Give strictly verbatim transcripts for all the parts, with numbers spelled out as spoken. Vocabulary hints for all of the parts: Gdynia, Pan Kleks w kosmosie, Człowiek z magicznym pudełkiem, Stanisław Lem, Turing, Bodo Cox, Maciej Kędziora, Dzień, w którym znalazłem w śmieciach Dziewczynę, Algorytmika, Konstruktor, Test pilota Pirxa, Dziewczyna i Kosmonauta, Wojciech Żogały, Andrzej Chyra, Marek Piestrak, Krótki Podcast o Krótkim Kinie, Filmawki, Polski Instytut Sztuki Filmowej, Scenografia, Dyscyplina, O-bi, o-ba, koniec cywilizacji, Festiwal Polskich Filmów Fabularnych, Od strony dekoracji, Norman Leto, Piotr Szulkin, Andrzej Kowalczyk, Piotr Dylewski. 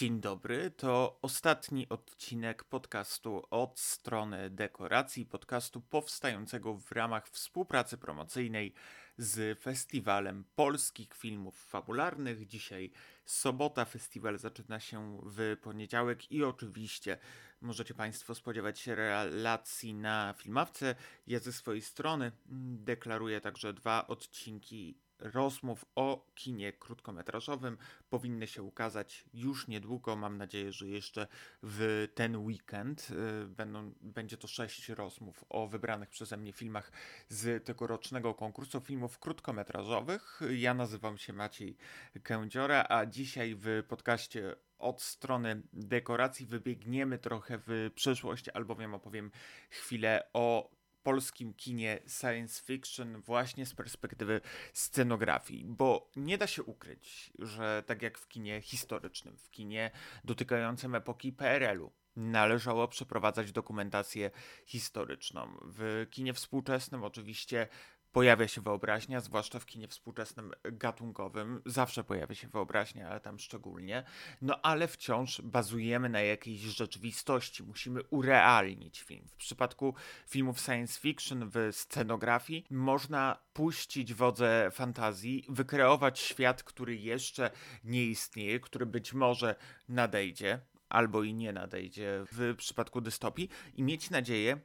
Dzień dobry, to ostatni odcinek podcastu Od strony dekoracji, podcastu powstającego w ramach współpracy promocyjnej z Festiwalem Polskich Filmów Fabularnych. Dzisiaj sobota, festiwal zaczyna się w poniedziałek i oczywiście możecie Państwo spodziewać się relacji na Filmawce. Ja ze swojej strony deklaruję także dwa odcinki rozmów o kinie krótkometrażowym. Powinny się ukazać już niedługo, mam nadzieję, że jeszcze w ten weekend. Będą, będzie to sześć rozmów o wybranych przeze mnie filmach z tegorocznego konkursu filmów krótkometrażowych. Ja nazywam się Maciej Kędziora, a dzisiaj w podcaście Od strony dekoracji wybiegniemy trochę w przyszłość, albowiem opowiem chwilę o polskim kinie science fiction właśnie z perspektywy scenografii, bo nie da się ukryć, że tak jak w kinie historycznym, w kinie dotykającym epoki P R L u, należało przeprowadzać dokumentację historyczną. W kinie współczesnym oczywiście pojawia się wyobraźnia, zwłaszcza w kinie współczesnym gatunkowym. Zawsze pojawia się wyobraźnia, ale tam szczególnie. No ale wciąż bazujemy na jakiejś rzeczywistości. Musimy urealnić film. W przypadku filmów science fiction w scenografii można puścić wodze fantazji, wykreować świat, który jeszcze nie istnieje, który być może nadejdzie, albo i nie nadejdzie w przypadku dystopii i mieć nadzieję,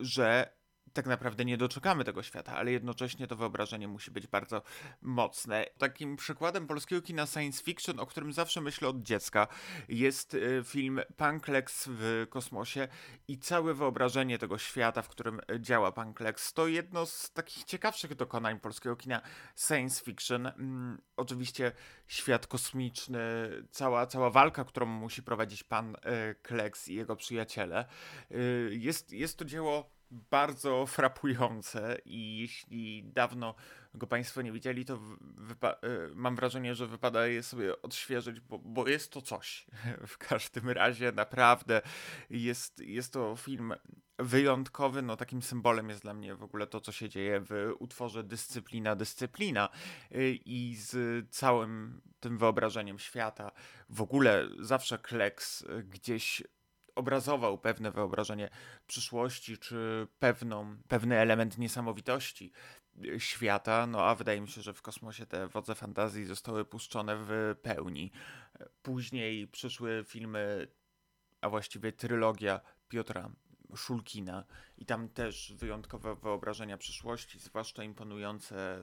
że tak naprawdę nie doczekamy tego świata, ale jednocześnie to wyobrażenie musi być bardzo mocne. Takim przykładem polskiego kina science fiction, o którym zawsze myślę od dziecka, jest film Pan Kleks w kosmosie i całe wyobrażenie tego świata, w którym działa Pan Kleks, to jedno z takich ciekawszych dokonań polskiego kina science fiction. Hmm, oczywiście świat kosmiczny, cała, cała walka, którą musi prowadzić Pan y, Kleks i jego przyjaciele. Y, jest, jest to dzieło bardzo frapujące i jeśli dawno go Państwo nie widzieli, to wypa- mam wrażenie, że wypada je sobie odświeżyć, bo, bo jest to coś. W każdym razie naprawdę jest, jest to film wyjątkowy. No takim symbolem jest dla mnie w ogóle to, co się dzieje w utworze Dyscyplina, Dyscyplina i z całym tym wyobrażeniem świata. W ogóle zawsze Kleks gdzieś obrazował pewne wyobrażenie przyszłości, czy pewną, pewny element niesamowitości świata, no a wydaje mi się, że w kosmosie te wodze fantazji zostały puszczone w pełni. Później przyszły filmy, a właściwie trylogia Piotra Szulkina i tam też wyjątkowe wyobrażenia przyszłości, zwłaszcza imponujące,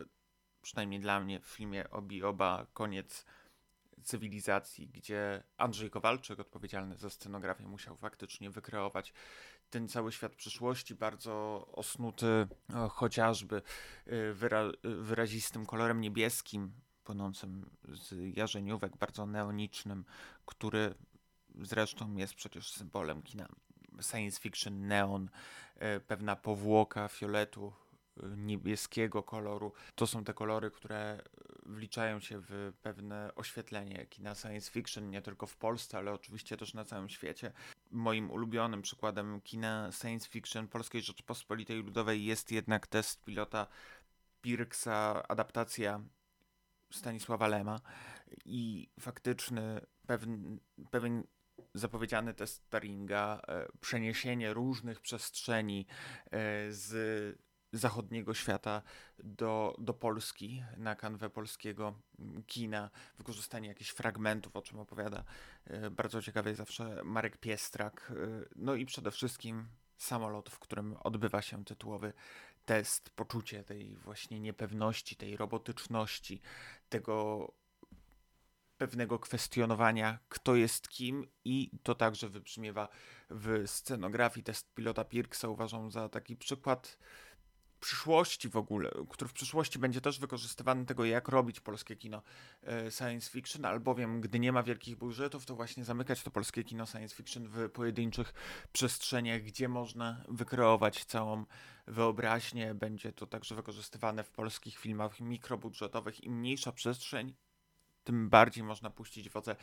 przynajmniej dla mnie, w filmie O-bi, o-ba, koniec cywilizacji, gdzie Andrzej Kowalczyk, odpowiedzialny za scenografię, musiał faktycznie wykreować ten cały świat przyszłości, bardzo osnuty chociażby wyra- wyrazistym kolorem niebieskim, płynącym z jarzeniówek, bardzo neonicznym, który zresztą jest przecież symbolem kina science fiction, neon, pewna powłoka fioletu, niebieskiego koloru. To są te kolory, które wliczają się w pewne oświetlenie kina science fiction, nie tylko w Polsce, ale oczywiście też na całym świecie. Moim ulubionym przykładem kina science fiction Polskiej Rzeczypospolitej Ludowej jest jednak Test pilota Pirxa, adaptacja Stanisława Lema i faktyczny pewien, pewien zapowiedziany test Turinga, przeniesienie różnych przestrzeni z zachodniego świata do, do Polski, na kanwę polskiego kina, wykorzystanie jakichś fragmentów, o czym opowiada bardzo ciekawie zawsze Marek Piestrak, no i przede wszystkim samolot, w którym odbywa się tytułowy test, poczucie tej właśnie niepewności, tej robotyczności, tego pewnego kwestionowania, kto jest kim, i to także wybrzmiewa w scenografii. Test pilota Pirxa uważam za taki przykład przyszłości w ogóle, który w przyszłości będzie też wykorzystywany tego, jak robić polskie kino science fiction, albowiem gdy nie ma wielkich budżetów, to właśnie zamykać to polskie kino science fiction w pojedynczych przestrzeniach, gdzie można wykreować całą wyobraźnię. Będzie to także wykorzystywane w polskich filmach mikrobudżetowych. Im mniejsza przestrzeń, tym bardziej można puścić wodze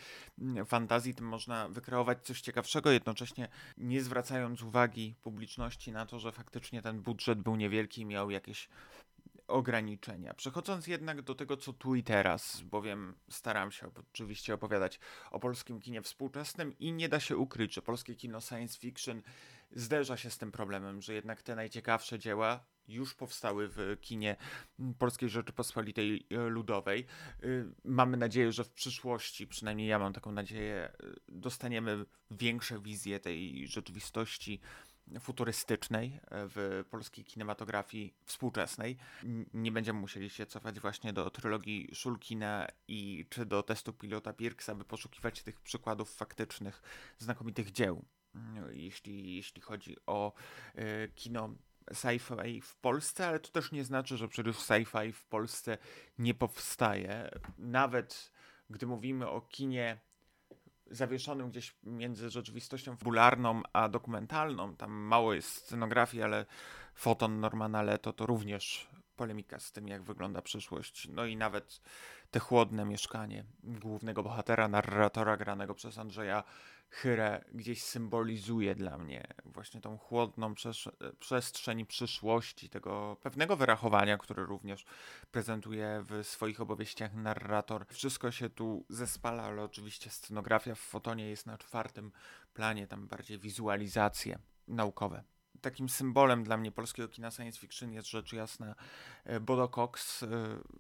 fantazji, tym można wykreować coś ciekawszego, jednocześnie nie zwracając uwagi publiczności na to, że faktycznie ten budżet był niewielki i miał jakieś ograniczenia. Przechodząc jednak do tego, co tu i teraz, bowiem staram się oczywiście opowiadać o polskim kinie współczesnym i nie da się ukryć, że polskie kino science fiction zderza się z tym problemem, że jednak te najciekawsze dzieła już powstały w kinie Polskiej Rzeczypospolitej Ludowej. Mamy nadzieję, że w przyszłości, przynajmniej ja mam taką nadzieję, dostaniemy większe wizje tej rzeczywistości futurystycznej w polskiej kinematografii współczesnej. Nie będziemy musieli się cofać właśnie do trylogii Szulkina i czy do testu pilota Pirxa, by poszukiwać tych przykładów faktycznych, znakomitych dzieł, jeśli, jeśli chodzi o y, kino sci-fi w Polsce, ale to też nie znaczy, że przecież sci-fi w Polsce nie powstaje. Nawet gdy mówimy o kinie zawieszonym gdzieś między rzeczywistością fabularną a dokumentalną, tam mało jest scenografii, ale Foton Normana Leto to również polemika z tym, jak wygląda przyszłość. No i nawet te chłodne mieszkanie głównego bohatera, narratora granego przez Andrzeja Chyrę gdzieś symbolizuje dla mnie właśnie tą chłodną przesz- przestrzeń przyszłości, tego pewnego wyrachowania, które również prezentuje w swoich opowieściach narrator. Wszystko się tu zespala, ale oczywiście scenografia w Fotonie jest na czwartym planie, tam bardziej wizualizacje naukowe. Takim symbolem dla mnie polskiego kina science fiction jest rzecz jasna Bodo Cox.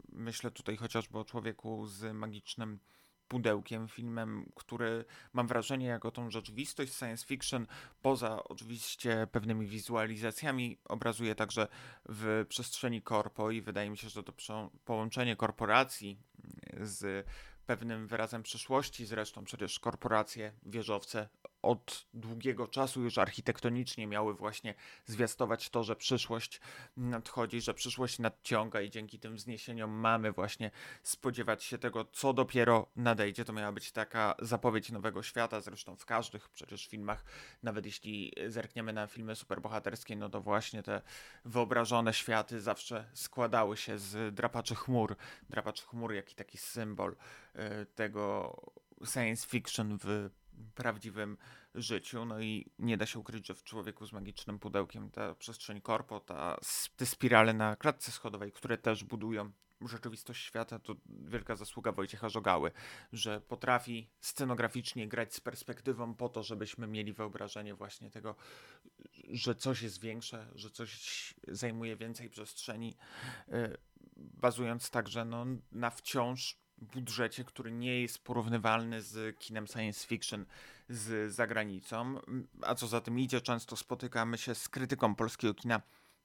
Myślę tutaj chociażby o Człowieku z magicznym pudełkiem, filmem, który mam wrażenie jako tą rzeczywistość science fiction, poza oczywiście pewnymi wizualizacjami, obrazuje także w przestrzeni korpo i wydaje mi się, że to połączenie korporacji z pewnym wyrazem przyszłości, zresztą przecież korporacje, wieżowce od długiego czasu już architektonicznie miały właśnie zwiastować to, że przyszłość nadchodzi, że przyszłość nadciąga i dzięki tym wzniesieniom mamy właśnie spodziewać się tego, co dopiero nadejdzie. To miała być taka zapowiedź nowego świata, zresztą w każdych przecież filmach, nawet jeśli zerkniemy na filmy superbohaterskie, no to właśnie te wyobrażone światy zawsze składały się z drapaczy chmur. Drapacz chmur, jaki taki symbol tego science fiction w prawdziwym życiu, no i nie da się ukryć, że w Człowieku z magicznym pudełkiem ta przestrzeń korpo, ta, te spirale na klatce schodowej, które też budują rzeczywistość świata, to wielka zasługa Wojciecha Żogały, że potrafi scenograficznie grać z perspektywą po to, żebyśmy mieli wyobrażenie właśnie tego, że coś jest większe, że coś zajmuje więcej przestrzeni, bazując także no, na wciąż budżecie, który nie jest porównywalny z kinem science fiction z zagranicą, a co za tym idzie, często spotykamy się z krytyką polskiego kina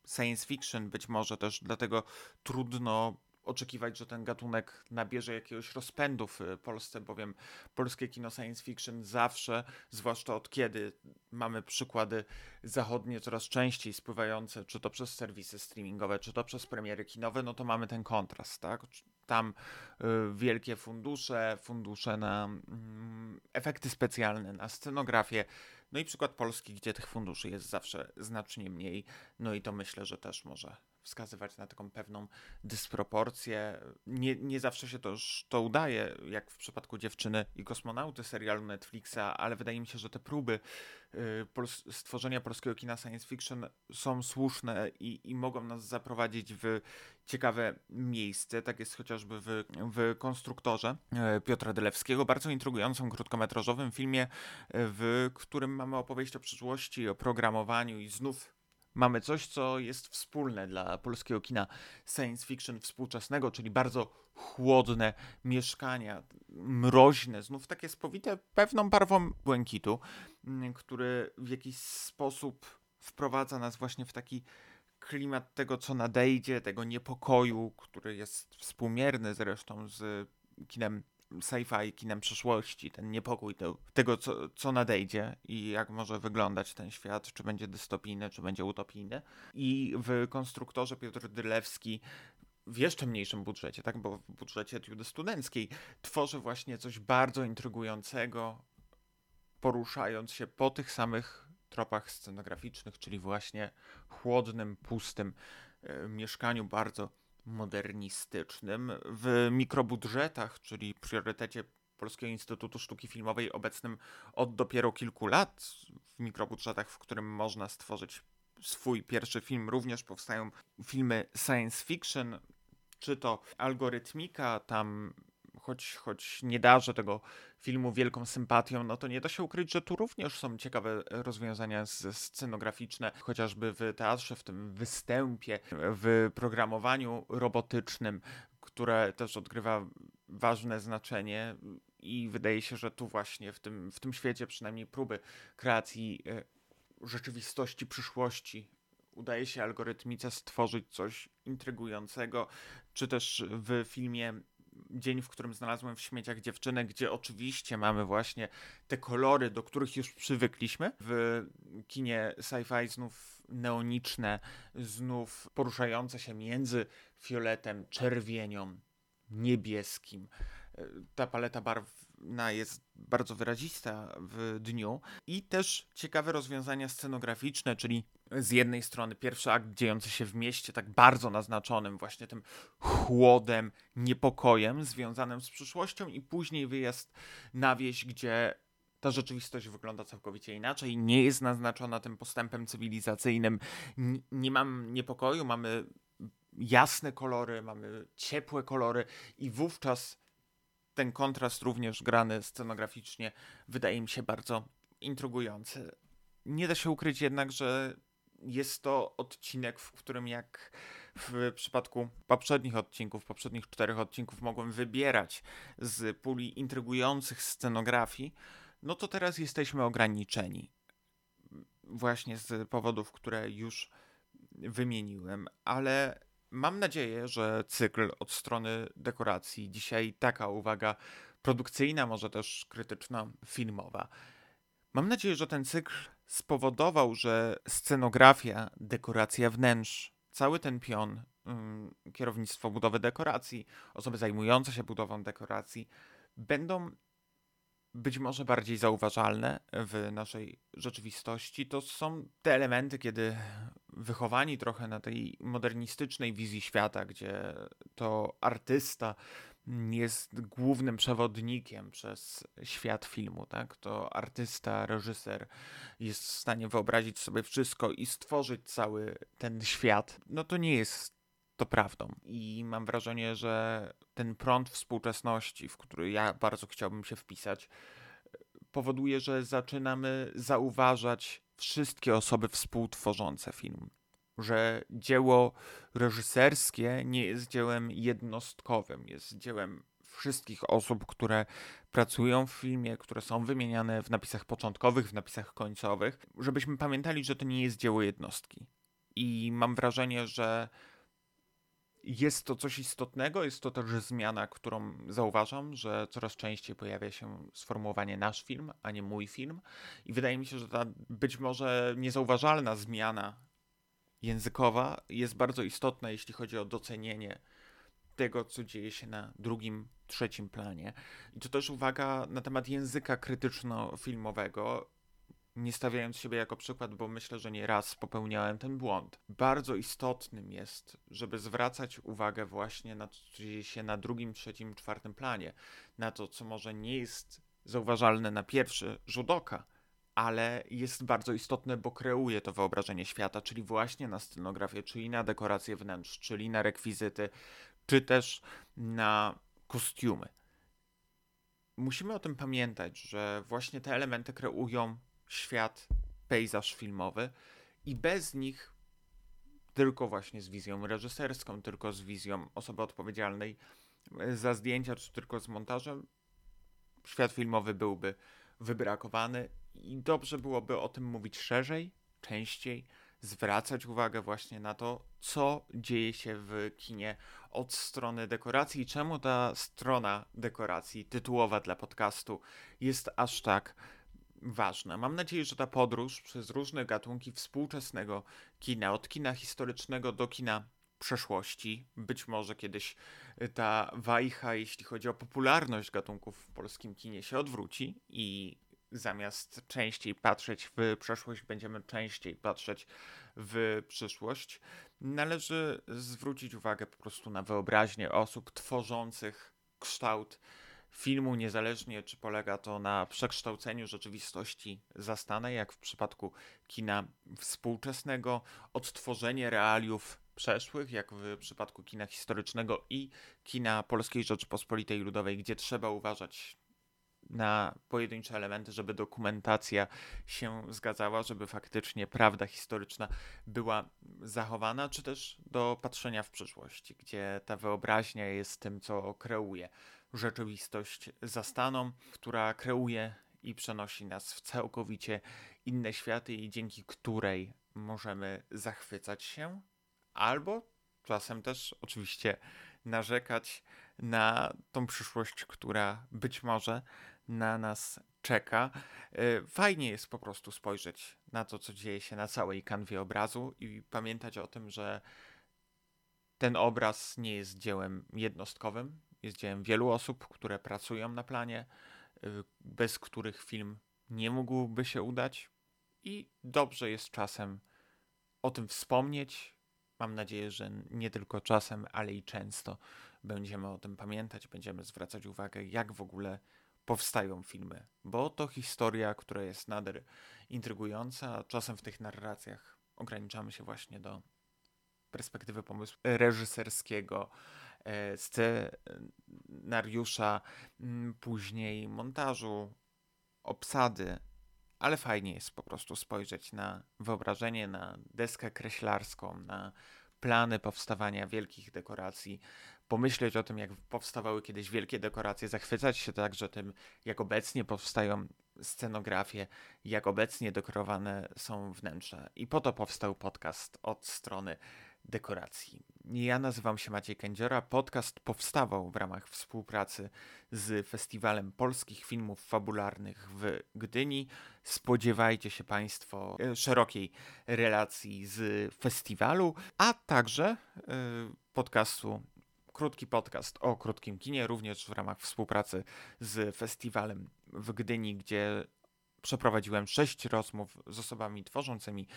science fiction, być może też dlatego trudno oczekiwać, że ten gatunek nabierze jakiegoś rozpędu w Polsce, bowiem polskie kino science fiction zawsze, zwłaszcza od kiedy mamy przykłady zachodnie coraz częściej spływające, czy to przez serwisy streamingowe, czy to przez premiery kinowe, no to mamy ten kontrast, tak? Tam y, wielkie fundusze, fundusze na y, efekty specjalne, na scenografię, no i przykład Polski, gdzie tych funduszy jest zawsze znacznie mniej, no i to myślę, że też może wskazywać na taką pewną dysproporcję. Nie, nie zawsze się też to udaje, jak w przypadku Dziewczyny i Kosmonauty, serialu Netflixa, ale wydaje mi się, że te próby y, pol- stworzenia polskiego kina science fiction są słuszne i, i mogą nas zaprowadzić w ciekawe miejsce. Tak jest chociażby w, w Konstruktorze y, Piotra Dylewskiego, bardzo intrygującym krótkometrażowym filmie, y, w którym mamy opowieść o przyszłości, o programowaniu i znów mamy coś, co jest wspólne dla polskiego kina science fiction współczesnego, czyli bardzo chłodne mieszkania, mroźne, znów takie spowite pewną barwą błękitu, który w jakiś sposób wprowadza nas właśnie w taki klimat tego, co nadejdzie, tego niepokoju, który jest współmierny zresztą z kinem sci-fi, kinem przyszłości, ten niepokój te, tego, co, co nadejdzie i jak może wyglądać ten świat, czy będzie dystopijny, czy będzie utopijny. I w Konstruktorze Piotr Dylewski w jeszcze mniejszym budżecie, tak, bo w budżecie Etiudy Studenckiej tworzy właśnie coś bardzo intrygującego, poruszając się po tych samych tropach scenograficznych, czyli właśnie chłodnym, pustym y, mieszkaniu bardzo modernistycznym. W mikrobudżetach, czyli priorytecie Polskiego Instytutu Sztuki Filmowej obecnym od dopiero kilku lat, w mikrobudżetach, w którym można stworzyć swój pierwszy film również powstają filmy science fiction, czy to Algorytmika, tam choć, choć nie darzę tego filmu wielką sympatią, no to nie da się ukryć, że tu również są ciekawe rozwiązania scenograficzne, chociażby w teatrze, w tym występie, w programowaniu robotycznym, które też odgrywa ważne znaczenie i wydaje się, że tu właśnie w tym, w tym świecie przynajmniej próby kreacji rzeczywistości, przyszłości udaje się Algorytmice stworzyć coś intrygującego, czy też w filmie Dzień, w którym znalazłem w śmieciach dziewczynę, gdzie oczywiście mamy właśnie te kolory, do których już przywykliśmy. W kinie sci-fi znów neoniczne, znów poruszające się między fioletem, czerwienią, niebieskim. Ta paleta barwna jest bardzo wyrazista w dniu. I też ciekawe rozwiązania scenograficzne, czyli z jednej strony pierwszy akt dziejący się w mieście, tak bardzo naznaczonym właśnie tym chłodem, niepokojem związanym z przyszłością, i później wyjazd na wieś, gdzie ta rzeczywistość wygląda całkowicie inaczej, nie jest naznaczona tym postępem cywilizacyjnym. N- nie mam niepokoju, mamy jasne kolory, mamy ciepłe kolory i wówczas ten kontrast również grany scenograficznie wydaje mi się bardzo intrygujący. Nie da się ukryć jednak, że jest to odcinek, w którym jak w przypadku poprzednich odcinków, poprzednich czterech odcinków mogłem wybierać z puli intrygujących scenografii, no to teraz jesteśmy ograniczeni. Właśnie z powodów, które już wymieniłem, ale mam nadzieję, że cykl Od strony dekoracji, dzisiaj taka uwaga produkcyjna, może też krytyczna, filmowa. Mam nadzieję, że ten cykl spowodował, że scenografia, dekoracja wnętrz, cały ten pion, kierownictwo budowy dekoracji, osoby zajmujące się budową dekoracji będą być może bardziej zauważalne w naszej rzeczywistości. To są te elementy, kiedy wychowani trochę na tej modernistycznej wizji świata, gdzie to artysta jest głównym przewodnikiem przez świat filmu, tak? To artysta, reżyser jest w stanie wyobrazić sobie wszystko i stworzyć cały ten świat. No to nie jest to prawdą. I mam wrażenie, że ten prąd współczesności, w który ja bardzo chciałbym się wpisać, powoduje, że zaczynamy zauważać wszystkie osoby współtworzące film. Że dzieło reżyserskie nie jest dziełem jednostkowym, jest dziełem wszystkich osób, które pracują w filmie, które są wymieniane w napisach początkowych, w napisach końcowych, żebyśmy pamiętali, że to nie jest dzieło jednostki. I mam wrażenie, że jest to coś istotnego, jest to też zmiana, którą zauważam, że coraz częściej pojawia się sformułowanie nasz film, a nie mój film. I wydaje mi się, że ta być może niezauważalna zmiana językowa jest bardzo istotna, jeśli chodzi o docenienie tego, co dzieje się na drugim, trzecim planie. I to też uwaga na temat języka krytyczno-filmowego, nie stawiając siebie jako przykład, bo myślę, że nie raz popełniałem ten błąd. Bardzo istotnym jest, żeby zwracać uwagę właśnie na to, co dzieje się na drugim, trzecim, czwartym planie. Na to, co może nie jest zauważalne na pierwszy rzut oka, ale jest bardzo istotne, bo kreuje to wyobrażenie świata, czyli właśnie na scenografię, czyli na dekoracje wnętrz, czyli na rekwizyty, czy też na kostiumy. Musimy o tym pamiętać, że właśnie te elementy kreują świat, pejzaż filmowy i bez nich, tylko właśnie z wizją reżyserską, tylko z wizją osoby odpowiedzialnej za zdjęcia, czy tylko z montażem, świat filmowy byłby wybrakowany i dobrze byłoby o tym mówić szerzej, częściej, zwracać uwagę właśnie na to, co dzieje się w kinie od strony dekoracji i czemu ta strona dekoracji tytułowa dla podcastu jest aż tak ważna. Mam nadzieję, że ta podróż przez różne gatunki współczesnego kina, od kina historycznego do kina przeszłości, być może kiedyś ta wajcha, jeśli chodzi o popularność gatunków w polskim kinie, się odwróci i zamiast częściej patrzeć w przeszłość, będziemy częściej patrzeć w przyszłość. Należy zwrócić uwagę po prostu na wyobraźnię osób tworzących kształt filmu, niezależnie czy polega to na przekształceniu rzeczywistości zastanej, jak w przypadku kina współczesnego, odtworzenie realiów przeszłych, jak w przypadku kina historycznego i kina Polskiej Rzeczypospolitej Ludowej, gdzie trzeba uważać na pojedyncze elementy, żeby dokumentacja się zgadzała, żeby faktycznie prawda historyczna była zachowana, czy też do patrzenia w przyszłość, gdzie ta wyobraźnia jest tym, co kreuje rzeczywistość zastaną, która kreuje i przenosi nas w całkowicie inne światy i dzięki której możemy zachwycać się albo czasem też oczywiście narzekać na tą przyszłość, która być może na nas czeka. Fajnie jest po prostu spojrzeć na to, co dzieje się na całej kanwie obrazu i pamiętać o tym, że ten obraz nie jest dziełem jednostkowym, jest dziełem wielu osób, które pracują na planie, bez których film nie mógłby się udać i dobrze jest czasem o tym wspomnieć. Mam nadzieję, że nie tylko czasem, ale i często będziemy o tym pamiętać, będziemy zwracać uwagę, jak w ogóle powstają filmy, bo to historia, która jest nader intrygująca, a czasem w tych narracjach ograniczamy się właśnie do perspektywy pomysłu reżyserskiego, scenariusza, później montażu, obsady, ale fajnie jest po prostu spojrzeć na wyobrażenie, na deskę kreślarską, na plany powstawania wielkich dekoracji, pomyśleć o tym, jak powstawały kiedyś wielkie dekoracje, zachwycać się także tym, jak obecnie powstają scenografie, jak obecnie dekorowane są wnętrza. I po to powstał podcast Od strony dekoracji. Ja nazywam się Maciej Kędziora. Podcast powstawał w ramach współpracy z Festiwalem Polskich Filmów Fabularnych w Gdyni. Spodziewajcie się Państwo szerokiej relacji z festiwalu, a także podcastu Krótki Podcast o Krótkim Kinie, również w ramach współpracy z festiwalem w Gdyni, gdzie przeprowadziłem sześć rozmów z osobami tworzącymi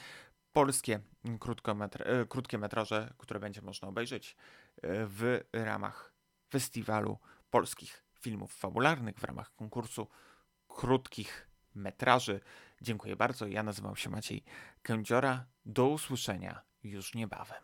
polskie krótkometra- krótkie metraże, które będzie można obejrzeć w ramach Festiwalu Polskich Filmów Fabularnych, w ramach konkursu krótkich metraży. Dziękuję bardzo. Ja nazywam się Maciej Kędziora. Do usłyszenia już niebawem.